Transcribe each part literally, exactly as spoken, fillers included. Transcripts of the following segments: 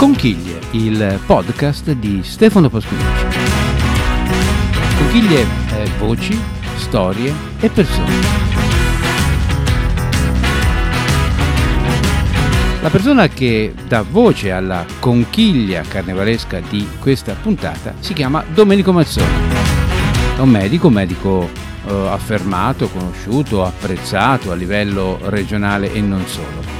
Conchiglie, il podcast di Stefano Pasquini. Conchiglie, eh, voci, storie e persone. La persona che dà voce alla conchiglia carnevalesca di questa puntata si chiama Domenico Mazzoni. È un medico, un medico eh, affermato, conosciuto, apprezzato a livello regionale e non solo.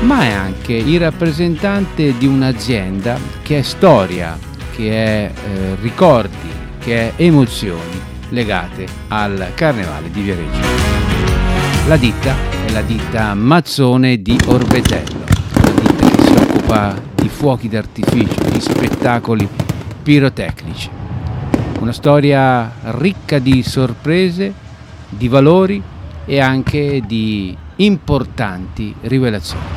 Ma è anche il rappresentante di un'azienda che è storia, che è eh, ricordi, che è emozioni legate al Carnevale di Viareggio. La ditta è la ditta Mazzone di Orbetello, una ditta che si occupa di fuochi d'artificio, di spettacoli pirotecnici. Una storia ricca di sorprese, di valori e anche di importanti rivelazioni.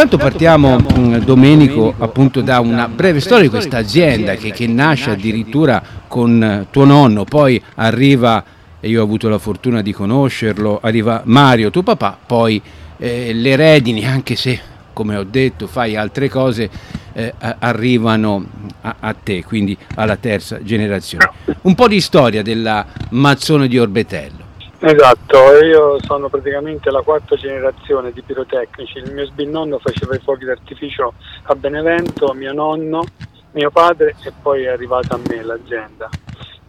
Intanto partiamo, Domenico, appunto da una breve storia di questa azienda che, che nasce addirittura con tuo nonno, poi arriva... e io ho avuto la fortuna di conoscerlo, arriva Mario, tuo papà, poi eh, le redini, anche se, come ho detto, fai altre cose, eh, a- arrivano a-, a te, quindi alla terza generazione. Un po' di storia della Mazzone di Orbetello. Esatto, io sono praticamente la quarta generazione di pirotecnici. Il mio sbirnonno faceva i fuochi d'artificio a Benevento, mio nonno, mio padre, e poi è arrivata a me l'azienda.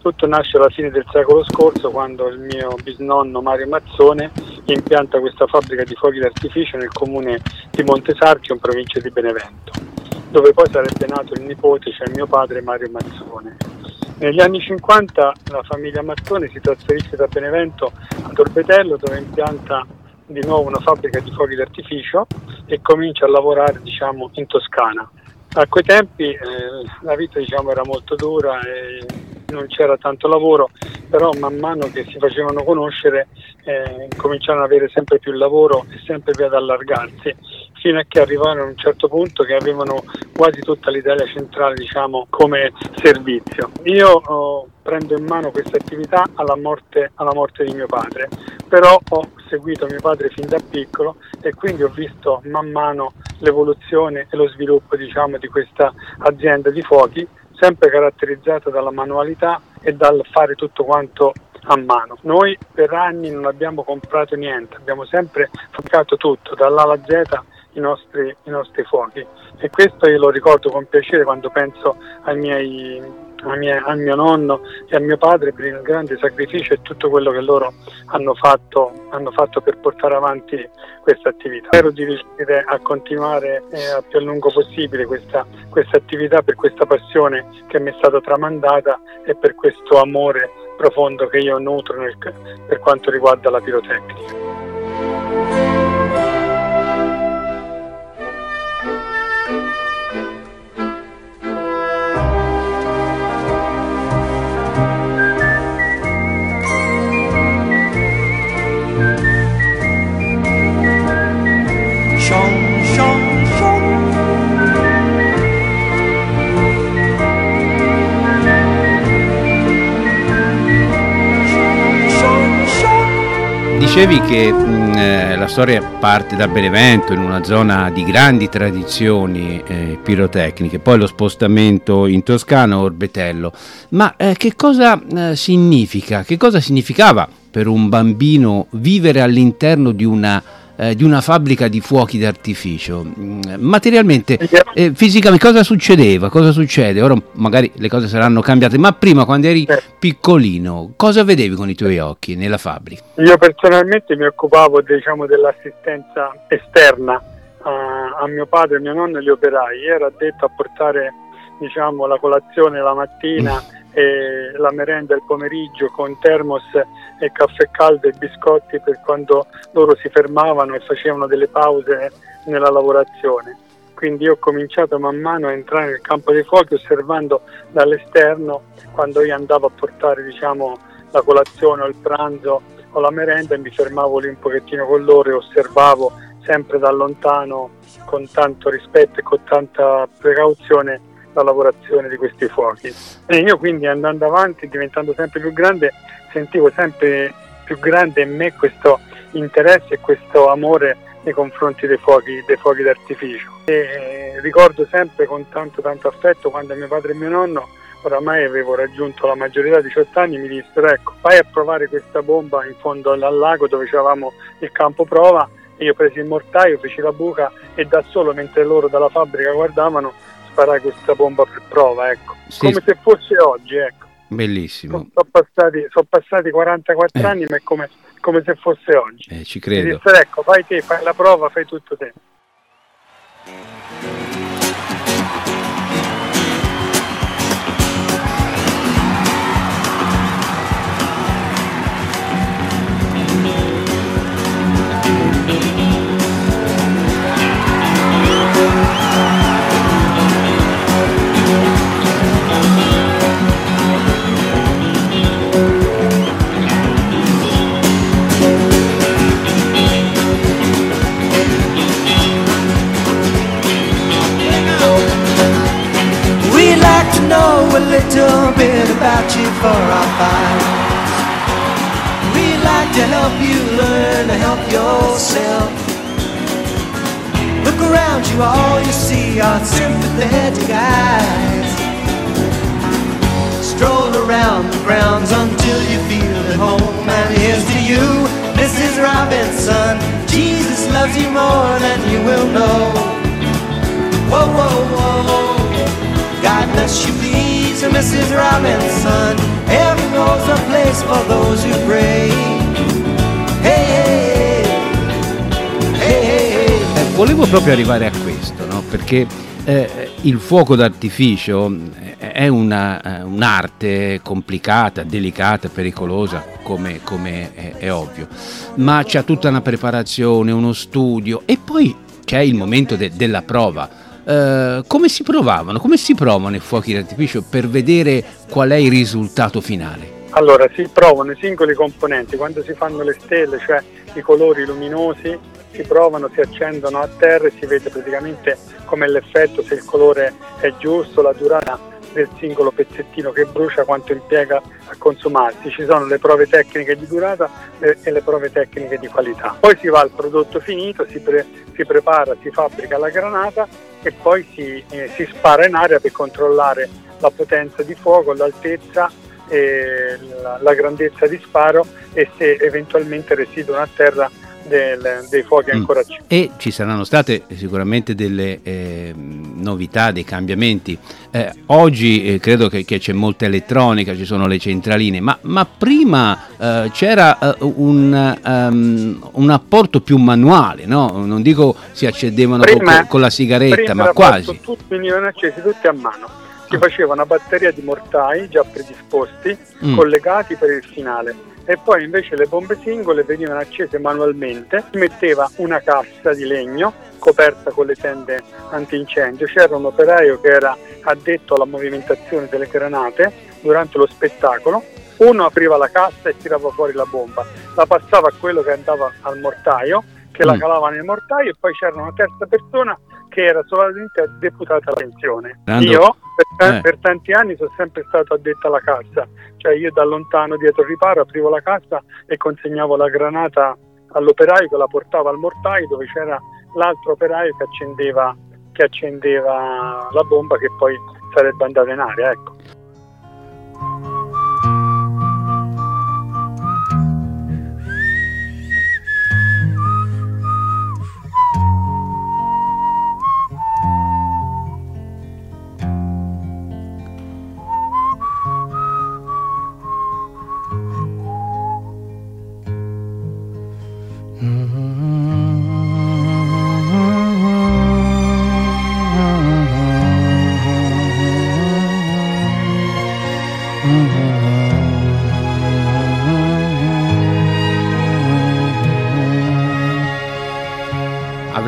Tutto nasce alla fine del secolo scorso, quando il mio bisnonno Mario Mazzone impianta questa fabbrica di fuochi d'artificio nel comune di Montesarchio, in provincia di Benevento, dove poi sarebbe nato il nipote, cioè mio padre Mario Mazzone. Negli anni cinquanta la famiglia Mazzone si trasferisce da Benevento ad Orbetello, dove impianta di nuovo una fabbrica di fuochi d'artificio e comincia a lavorare, diciamo, in Toscana. A quei tempi eh, la vita, diciamo, era molto dura e non c'era tanto lavoro, però man mano che si facevano conoscere eh, cominciarono ad avere sempre più lavoro e sempre più ad allargarsi, fino a che arrivarono a un certo punto che avevano quasi tutta l'Italia centrale, diciamo, come servizio. Io oh, prendo in mano questa attività alla morte, alla morte di mio padre, però ho seguito mio padre fin da piccolo e quindi ho visto man mano l'evoluzione e lo sviluppo, diciamo, di questa azienda di fuochi, sempre caratterizzata dalla manualità e dal fare tutto quanto a mano. Noi per anni non abbiamo comprato niente, abbiamo sempre fabbricato tutto, dall'A alla Z, i nostri, i nostri fuochi. E questo io lo ricordo con piacere quando penso ai miei, ai miei, al mio nonno e a mio padre per il grande sacrificio e tutto quello che loro hanno fatto, hanno fatto per portare avanti questa attività. Spero di riuscire a continuare eh, a più a lungo possibile questa, questa attività, per questa passione che mi è stata tramandata e per questo amore profondo che io nutro nel, per quanto riguarda la pirotecnica. Dicevi che mh, la storia parte da Benevento, in una zona di grandi tradizioni eh, pirotecniche, poi lo spostamento in Toscana, Orbetello, ma eh, che cosa eh, significa, che cosa significava per un bambino vivere all'interno di una, eh, di una fabbrica di fuochi d'artificio? Materialmente, eh, fisicamente, cosa succedeva, cosa succede? Ora magari le cose saranno cambiate, ma prima, quando eri piccolino, cosa vedevi con i tuoi occhi nella fabbrica? Io personalmente mi occupavo, diciamo, dell'assistenza esterna a, a mio padre e mio nonno e gli operai. Io ero addetto a portare, diciamo, la colazione la mattina e la merenda il pomeriggio, con termos e caffè caldo e biscotti per quando loro si fermavano e facevano delle pause nella lavorazione. Quindi io ho cominciato man mano a entrare nel campo dei fuochi, osservando dall'esterno quando io andavo a portare, diciamo, la colazione o il pranzo o la merenda, e mi fermavo lì un pochettino con loro e osservavo sempre da lontano, con tanto rispetto e con tanta precauzione, la lavorazione di questi fuochi. E io quindi, andando avanti, diventando sempre più grande, sentivo sempre più grande in me questo interesse e questo amore nei confronti dei fuochi, dei fuochi d'artificio. E ricordo sempre con tanto tanto affetto quando mio padre e mio nonno, oramai avevo raggiunto la maggiorità, diciotto anni, mi dissero: ecco, vai a provare questa bomba in fondo al lago dove avevamo il campo prova. Io presi il mortaio, feci la buca e da solo, mentre loro dalla fabbrica guardavano, sparai questa bomba per prova, ecco. Sì. Come se fosse oggi, ecco. Bellissimo. Sono passati, sono passati quarantaquattro eh. anni, ma è come, come se fosse oggi. Eh, ci credo. Disse, ecco, fai te, fai la prova, fai tutto te. Little bit about you for our files. We like to help you learn to help yourself. Look around you, all you see are sympathetic eyes. Stroll around the grounds until you feel at home. And here's to you, Missus Robinson. Jesus loves you more than you will know. Whoa, whoa, whoa. God bless you, please. To Missus Robinson, heaven holds a place for those who pray. Hey, hey, hey, hey, hey. Eh, volevo proprio arrivare a questo, no? Perché eh, il fuoco d'artificio è una, eh, un'arte complicata, delicata, pericolosa, come, come è, è ovvio, ma c'è tutta una preparazione, uno studio e poi c'è il momento de- della prova. Uh, come si provavano, come si provano i fuochi d'artificio per vedere qual è il risultato finale? Allora, si provano i singoli componenti, quando si fanno le stelle, cioè i colori luminosi, si provano, si accendono a terra e si vede praticamente come l'effetto, se il colore è giusto, la durata del singolo pezzettino che brucia, quanto impiega a consumarsi. Ci sono le prove tecniche di durata e le prove tecniche di qualità. Poi si va al prodotto finito, si, pre- si prepara, si fabbrica la granata e poi si, eh, si spara in aria per controllare la potenza di fuoco, l'altezza, e la, la grandezza di sparo e se eventualmente residuano a terra del, dei fuochi ancora accesi. Mm. E ci saranno state sicuramente delle eh, novità, dei cambiamenti. Eh, oggi eh, credo che, che c'è molta elettronica, ci sono le centraline, ma, ma prima eh, c'era eh, un, um, un apporto più manuale, no? Non dico si accendevano prima, co- con la sigaretta, ma quasi. Tutti venivano accesi tutti a mano. Si faceva una batteria di mortai già predisposti, mm. collegati per il finale. E poi invece le bombe singole venivano accese manualmente, si metteva una cassa di legno coperta con le tende antincendio, c'era un operaio che era addetto alla movimentazione delle granate durante lo spettacolo, uno apriva la cassa e tirava fuori la bomba, la passava a quello che andava al mortaio, che mm. la calava nel mortaio e poi c'era una terza persona che era solamente deputata all'attenzione. Io per, eh. per tanti anni sono sempre stato addetto alla cassa, cioè io da lontano dietro il riparo aprivo la cassa e consegnavo la granata all'operaio che la portava al mortaio dove c'era l'altro operaio che accendeva, che accendeva la bomba che poi sarebbe andata in aria, ecco.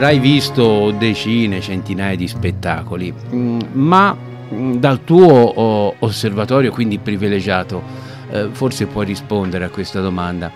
Hai visto decine, centinaia di spettacoli, ma dal tuo osservatorio, quindi privilegiato, forse puoi rispondere a questa domanda.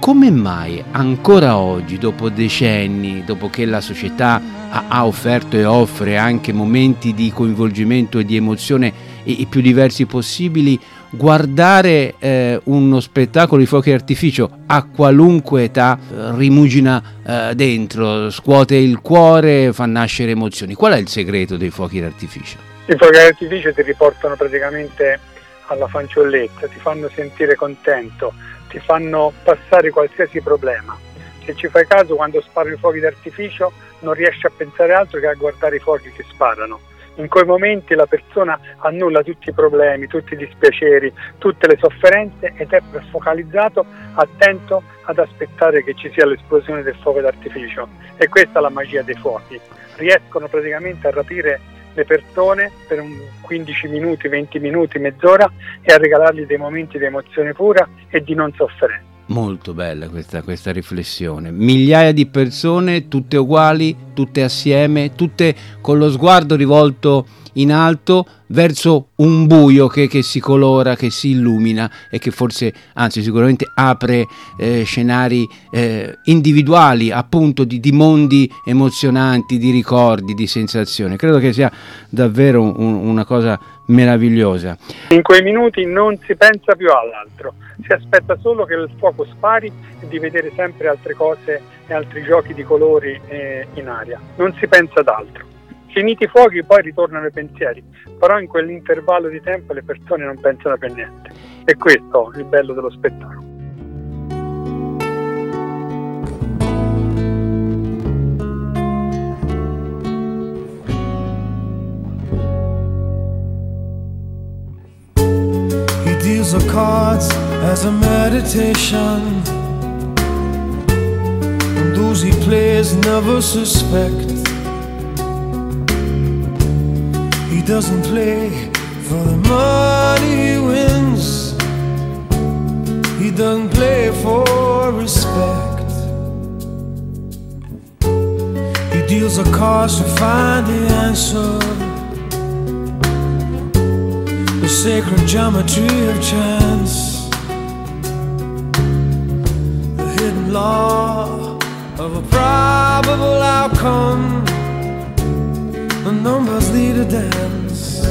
come mai ancora oggi, dopo decenni, dopo che la società ha, ha offerto e offre anche momenti di coinvolgimento e di emozione i, i più diversi possibili, guardare eh, uno spettacolo di fuochi d'artificio a qualunque età rimugina eh, dentro, scuote il cuore, fa nascere emozioni? Qual è il segreto dei fuochi d'artificio? I fuochi d'artificio ti riportano praticamente alla fanciullezza, ti fanno sentire contento, ti fanno passare qualsiasi problema. Se ci fai caso, quando spari i fuochi d'artificio non riesci a pensare altro che a guardare i fuochi che sparano. In quei momenti la persona annulla tutti i problemi, tutti i dispiaceri, tutte le sofferenze ed è focalizzato, attento ad aspettare che ci sia l'esplosione del fuoco d'artificio. E questa è la magia dei fuochi. Riescono praticamente a rapire le persone per un quindici minuti, venti minuti, mezz'ora, e a regalargli dei momenti di emozione pura e di non sofferenza. Molto bella questa, questa riflessione. Migliaia di persone, tutte uguali, tutte assieme, tutte con lo sguardo rivolto in alto verso un buio che, che si colora, che si illumina e che forse, anzi sicuramente, apre eh, scenari eh, individuali, appunto di, di mondi emozionanti, di ricordi, di sensazioni. Credo che sia davvero un, una cosa meravigliosa. In quei minuti non si pensa più all'altro, si aspetta solo che il fuoco spari e di vedere sempre altre cose e altri giochi di colori eh, in aria. Non si pensa ad altro. Finiti i fuochi poi ritornano i pensieri, però in quell'intervallo di tempo le persone non pensano per niente. E questo è il bello dello spettacolo. Of cards as a meditation, and those he plays never suspect. He doesn't play for the money he wins, he doesn't play for respect. He deals the cards to find the answer, the sacred geometry of chance, the hidden law of a probable outcome. The numbers lead a dance.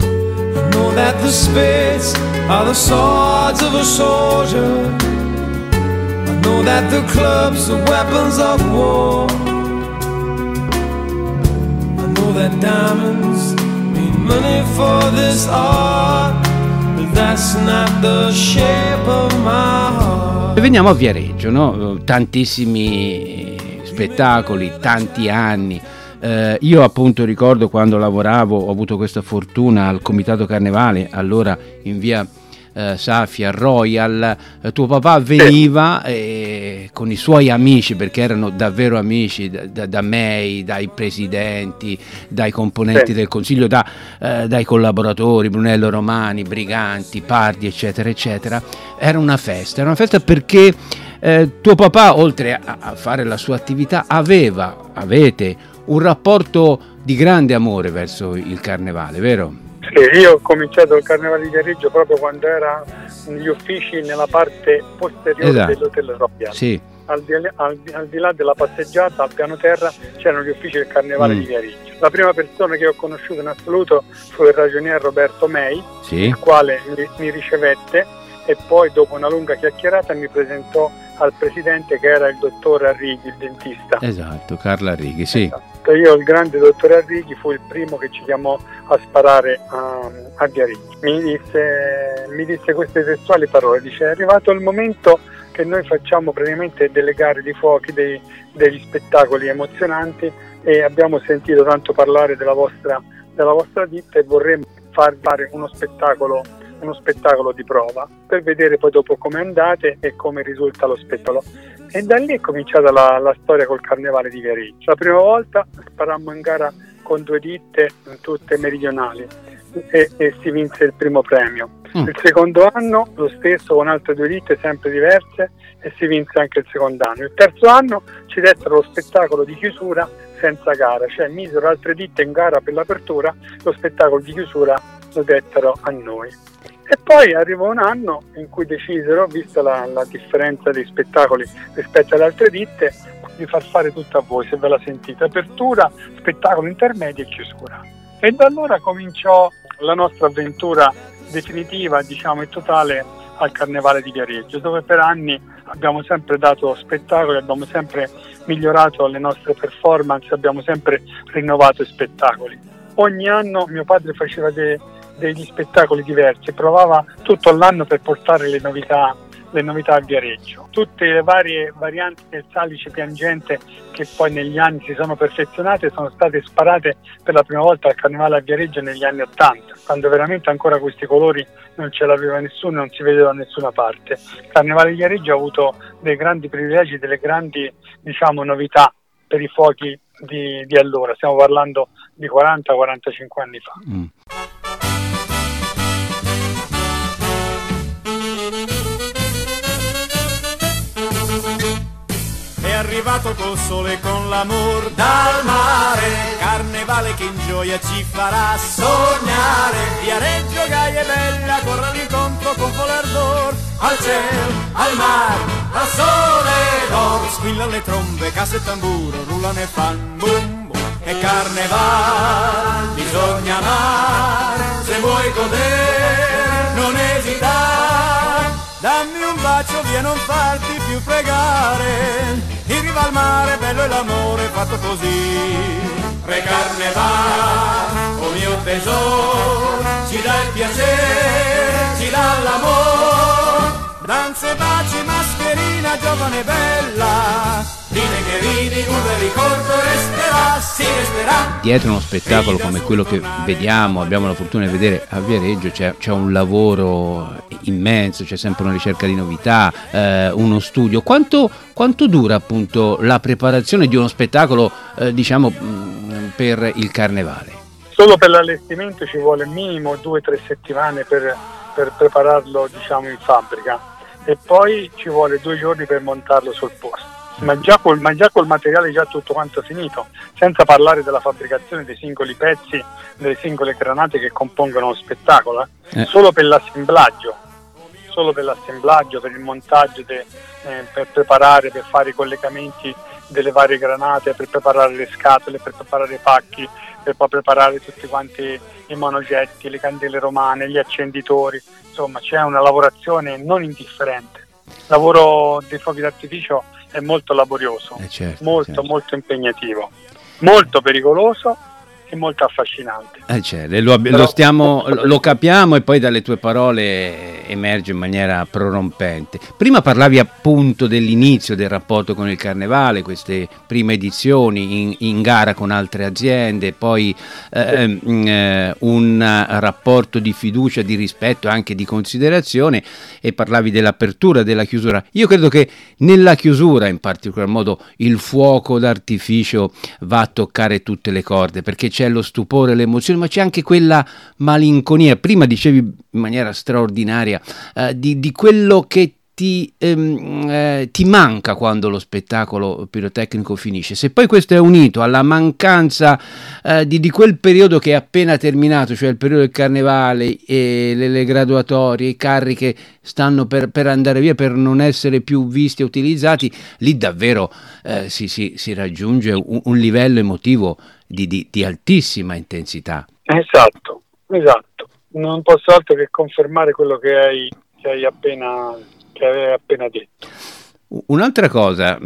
I know that the spades are the swords of a soldier. I know that the clubs are weapons of war. I know that diamonds money for this art, but that's not the shape of my heart. Veniamo a Viareggio, no? Tantissimi spettacoli, tanti anni. Eh, io appunto ricordo quando lavoravo, ho avuto questa fortuna al Comitato Carnevale, allora in via eh, Safia Royal. Eh, tuo papà veniva eh, con i suoi amici, perché erano davvero amici, da, da, da Mei, dai presidenti, dai componenti del consiglio, da, eh, dai collaboratori, Brunello Romani, Briganti, Pardi, eccetera eccetera. Era una festa, era una festa perché eh, tuo papà, oltre a, a fare la sua attività, aveva, avete un rapporto di grande amore verso il carnevale, vero? Sì, io ho cominciato il Carnevale di Viareggio proprio quando era negli uffici, nella parte posteriore, esatto, dell'Hotel Royal. Sì. Al di, al, al di là della passeggiata, al piano terra, c'erano gli uffici del Carnevale mm. di Viareggio. La prima persona che ho conosciuto in assoluto fu il ragionier Roberto Mei, sì, il quale mi, mi ricevette e poi, dopo una lunga chiacchierata, mi presentò al presidente, che era il dottor Arrighi, il dentista. Esatto, Carla Arrighi, sì. Esatto. Io, il grande dottor Arrighi, fu il primo che ci chiamò a sparare a, a Viareggio. Mi disse, mi disse queste testuali parole, dice: è arrivato il momento che noi facciamo praticamente delle gare di fuochi, dei, degli spettacoli emozionanti, e abbiamo sentito tanto parlare della vostra, della vostra ditta e vorremmo far fare uno spettacolo uno spettacolo di prova per vedere poi dopo come andate e come risulta lo spettacolo. E da lì è cominciata la, la storia col Carnevale di Viareggio. La prima volta sparammo in gara con due ditte tutte meridionali e, e si vinse il primo premio. Mm. Il secondo anno lo stesso, con altre due ditte sempre diverse, e si vinse anche il secondo anno. Il terzo anno ci dessero lo spettacolo di chiusura senza gara, cioè misero altre ditte in gara per l'apertura, lo spettacolo di chiusura lo dettero a noi. E poi arrivò un anno in cui decisero, vista la, la differenza dei spettacoli rispetto alle altre ditte, di far fare tutto a voi, se ve la sentite, apertura, spettacolo intermedio e chiusura. E da allora cominciò la nostra avventura definitiva, diciamo, e totale al Carnevale di Viareggio, dove per anni abbiamo sempre dato spettacoli, abbiamo sempre migliorato le nostre performance, abbiamo sempre rinnovato i spettacoli. Ogni anno mio padre faceva dei degli spettacoli diversi, provava tutto l'anno per portare le novità, le novità a Viareggio. Tutte le varie varianti del salice piangente che poi negli anni si sono perfezionate sono state sparate per la prima volta al Carnevale a Viareggio negli anni Ottanta, quando veramente ancora questi colori non ce l'aveva nessuno, non si vedeva da nessuna parte. Il Carnevale di Viareggio ha avuto dei grandi privilegi, delle grandi, diciamo, novità per i fuochi di, di allora, stiamo parlando di quaranta quarantacinque anni fa. Mm. È arrivato col sole con l'amor dal mare, Carnevale che in gioia ci farà sognare, Viareggio gaia e bella, corra l'incontro con voler d'or, al ciel, al mar, al sole d'or, squillano le trombe, casse e tamburo, rullano e fan bum bum, e Carnevale bisogna amare, se vuoi godere non esitare, dammi un bacio via non farti più fregare, in riva al mare bello è l'amore fatto così, Re Carnevale, oh mio tesoro, ci dà il piacere, ci dà l'amore, danze, baci, mascherina, giovane bella, dite che ridi, un bel ricordo resterà, si resterà. Dietro uno spettacolo come quello che vediamo, abbiamo la fortuna di vedere a Viareggio, c'è, c'è un lavoro immenso, c'è sempre una ricerca di novità, eh, uno studio. Quanto, quanto dura appunto la preparazione di uno spettacolo, eh, diciamo, per il Carnevale? Solo per l'allestimento ci vuole minimo due o tre settimane per, per prepararlo, diciamo, in fabbrica, e poi ci vuole due giorni per montarlo sul posto. Ma già, col, ma già col materiale già tutto quanto finito, senza parlare della fabbricazione dei singoli pezzi, delle singole granate che compongono lo spettacolo, eh. solo per l'assemblaggio, solo per l'assemblaggio, per il montaggio, de, eh, per preparare, per fare i collegamenti delle varie granate, per preparare le scatole, per preparare i pacchi, per poi preparare tutti quanti i monogetti, le candele romane, gli accenditori, insomma c'è una lavorazione non indifferente. Il lavoro dei fuochi d'artificio è molto laborioso, eh certo, molto certo. molto impegnativo, molto pericoloso e molto affascinante. Eh certo, lo, ab- lo, stiamo, lo capiamo, e poi dalle tue parole emerge in maniera prorompente. Prima parlavi appunto dell'inizio del rapporto con il Carnevale, queste prime edizioni in, in gara con altre aziende, poi eh, eh, un rapporto di fiducia, di rispetto e anche di considerazione, e parlavi dell'apertura, della chiusura. Io credo che nella chiusura in particolar modo il fuoco d'artificio va a toccare tutte le corde, perché c'è c'è lo stupore, l'emozione, ma c'è anche quella malinconia. Prima dicevi in maniera straordinaria eh, di, di quello che ti, ehm, eh, ti manca quando lo spettacolo pirotecnico finisce. Se poi questo è unito alla mancanza eh, di, di quel periodo che è appena terminato, cioè il periodo del Carnevale, e le, le graduatorie, i carri che stanno per, per andare via, per non essere più visti e utilizzati, lì davvero eh, si, si, si raggiunge un, un livello emotivo Di, di, di altissima intensità. Esatto, esatto. Non posso altro che confermare quello che hai, che hai appena, che avevi appena detto. Un'altra cosa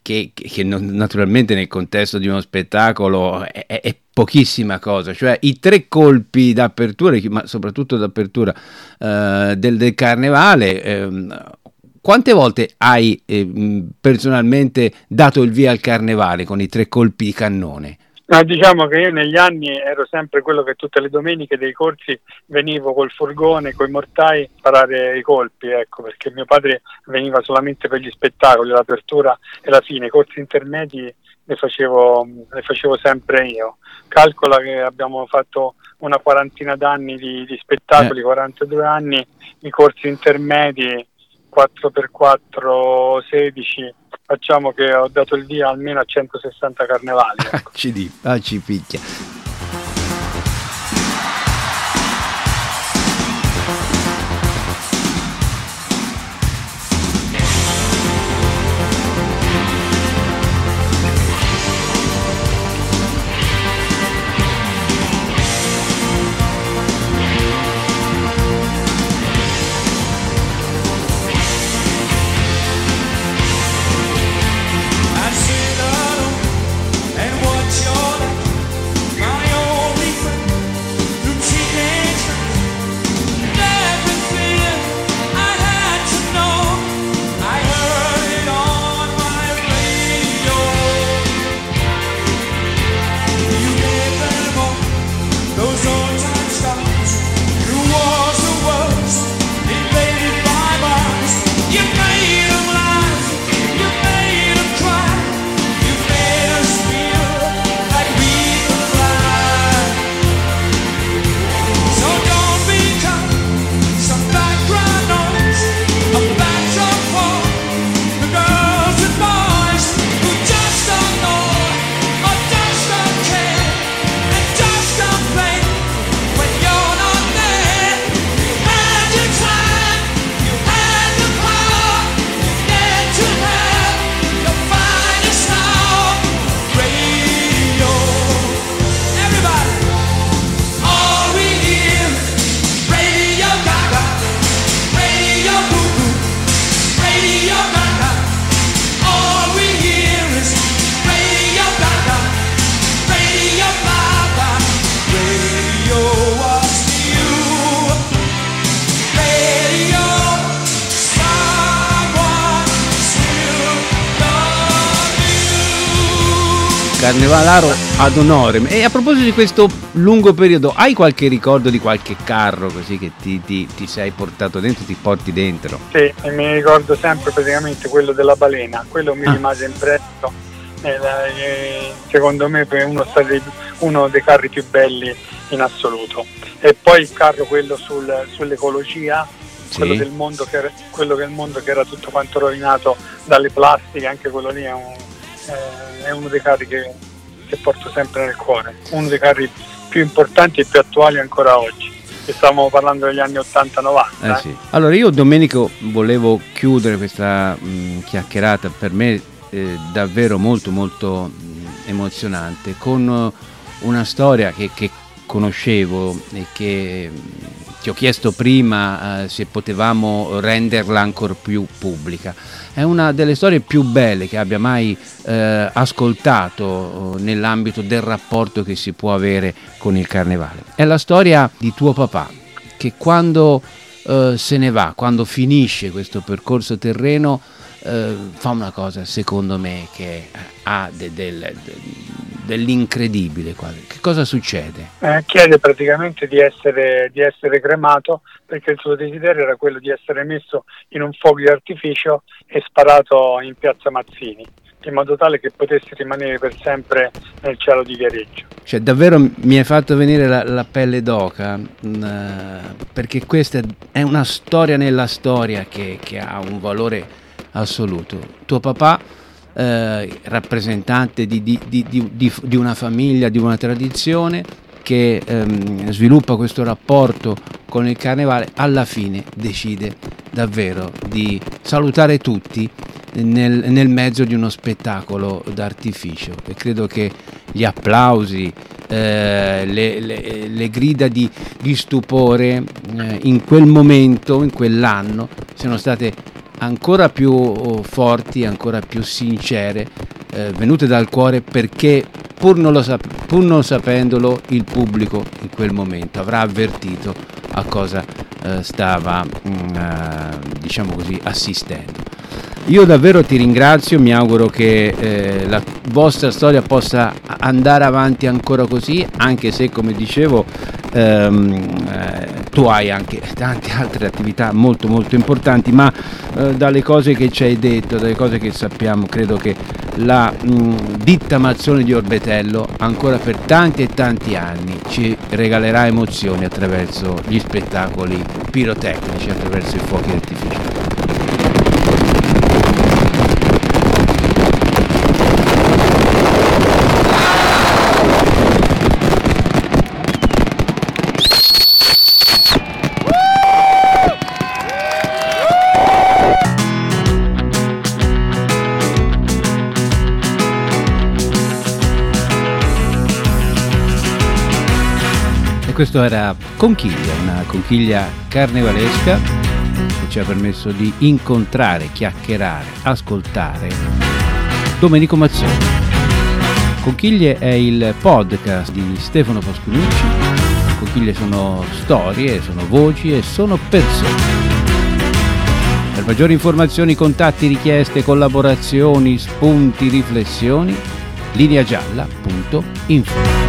che, che non, naturalmente nel contesto di uno spettacolo è, è pochissima cosa, cioè i tre colpi d'apertura, ma soprattutto d'apertura eh, del, del Carnevale. Eh, Quante volte hai eh, personalmente dato il via al Carnevale con i tre colpi di cannone? Ma diciamo che io negli anni ero sempre quello che tutte le domeniche dei corsi venivo col furgone, coi mortai, a sparare i colpi, ecco, perché mio padre veniva solamente per gli spettacoli, l'apertura e la fine, i corsi intermedi le facevo, le facevo sempre io. Calcola che abbiamo fatto una quarantina d'anni di, di spettacoli, eh. quarantadue anni, i corsi intermedi, quattro per quattro, sedici, facciamo che ho dato il via almeno a centosessanta carnevali. Ecco. Accidì, ah, ci picchia. carnevalaro ad honorem. E a proposito di questo lungo periodo, hai qualche ricordo di qualche carro così che ti, ti, ti sei portato dentro, ti porti dentro? Sì, e mi ricordo sempre praticamente quello della balena, quello mi ah. rimase impresso, secondo me è uno, uno dei carri più belli in assoluto. E poi il carro quello sul, sull'ecologia, sì. quello, del mondo che era, quello del mondo che era tutto quanto rovinato dalle plastiche, anche quello lì è un Eh, è uno dei carri che, che porto sempre nel cuore, uno dei carri più importanti e più attuali ancora oggi, e stavamo parlando degli anni ottanta novanta. eh eh. Sì. Allora io, Domenico, volevo chiudere questa mh, chiacchierata per me eh, davvero molto molto mh, emozionante con una storia che, che conoscevo e che mh, ti ho chiesto prima eh, se potevamo renderla ancor più pubblica. È una delle storie più belle che abbia mai eh, ascoltato nell'ambito del rapporto che si può avere con il carnevale. È la storia di tuo papà, che quando eh, se ne va, quando finisce questo percorso terreno, eh, fa una cosa secondo me che ha de- de- de- dell'incredibile quasi. Che cosa succede? Eh, chiede praticamente di essere, di essere cremato, perché il suo desiderio era quello di essere messo in un fuoco di artificio e sparato in piazza Mazzini, in modo tale che potesse rimanere per sempre nel cielo di Viareggio. Cioè davvero mi hai fatto venire la, la pelle d'oca, mh, perché questa è una storia nella storia che, che ha un valore assoluto. Tuo papà, Eh, rappresentante di, di, di, di, di una famiglia, di una tradizione che ehm, sviluppa questo rapporto con il carnevale, alla fine decide davvero di salutare tutti nel, nel mezzo di uno spettacolo d'artificio, e credo che gli applausi, eh, le, le, le grida di, di stupore eh, in quel momento, in quell'anno, siano state ancora più forti, ancora più sincere, eh, venute dal cuore, perché pur non, lo sap- pur non sapendolo il pubblico in quel momento avrà avvertito a cosa eh, stava mh, diciamo così assistendo. Io davvero ti ringrazio, mi auguro che eh, la vostra storia possa andare avanti ancora così, anche se, come dicevo, ehm, eh, tu hai anche tante altre attività molto molto importanti, ma eh, dalle cose che ci hai detto, dalle cose che sappiamo, credo che la mh, ditta Mazzone di Orbetello ancora per tanti e tanti anni ci regalerà emozioni attraverso gli spettacoli pirotecnici, attraverso i fuochi artificiali. Questo era Conchiglia, una conchiglia carnevalesca che ci ha permesso di incontrare, chiacchierare, ascoltare Domenico Mazzoni. Conchiglie è il podcast di Stefano Pasquiniucci. Conchiglie sono storie, sono voci e sono persone. Per maggiori informazioni, contatti, richieste, collaborazioni, spunti, riflessioni, lineagialla punto info.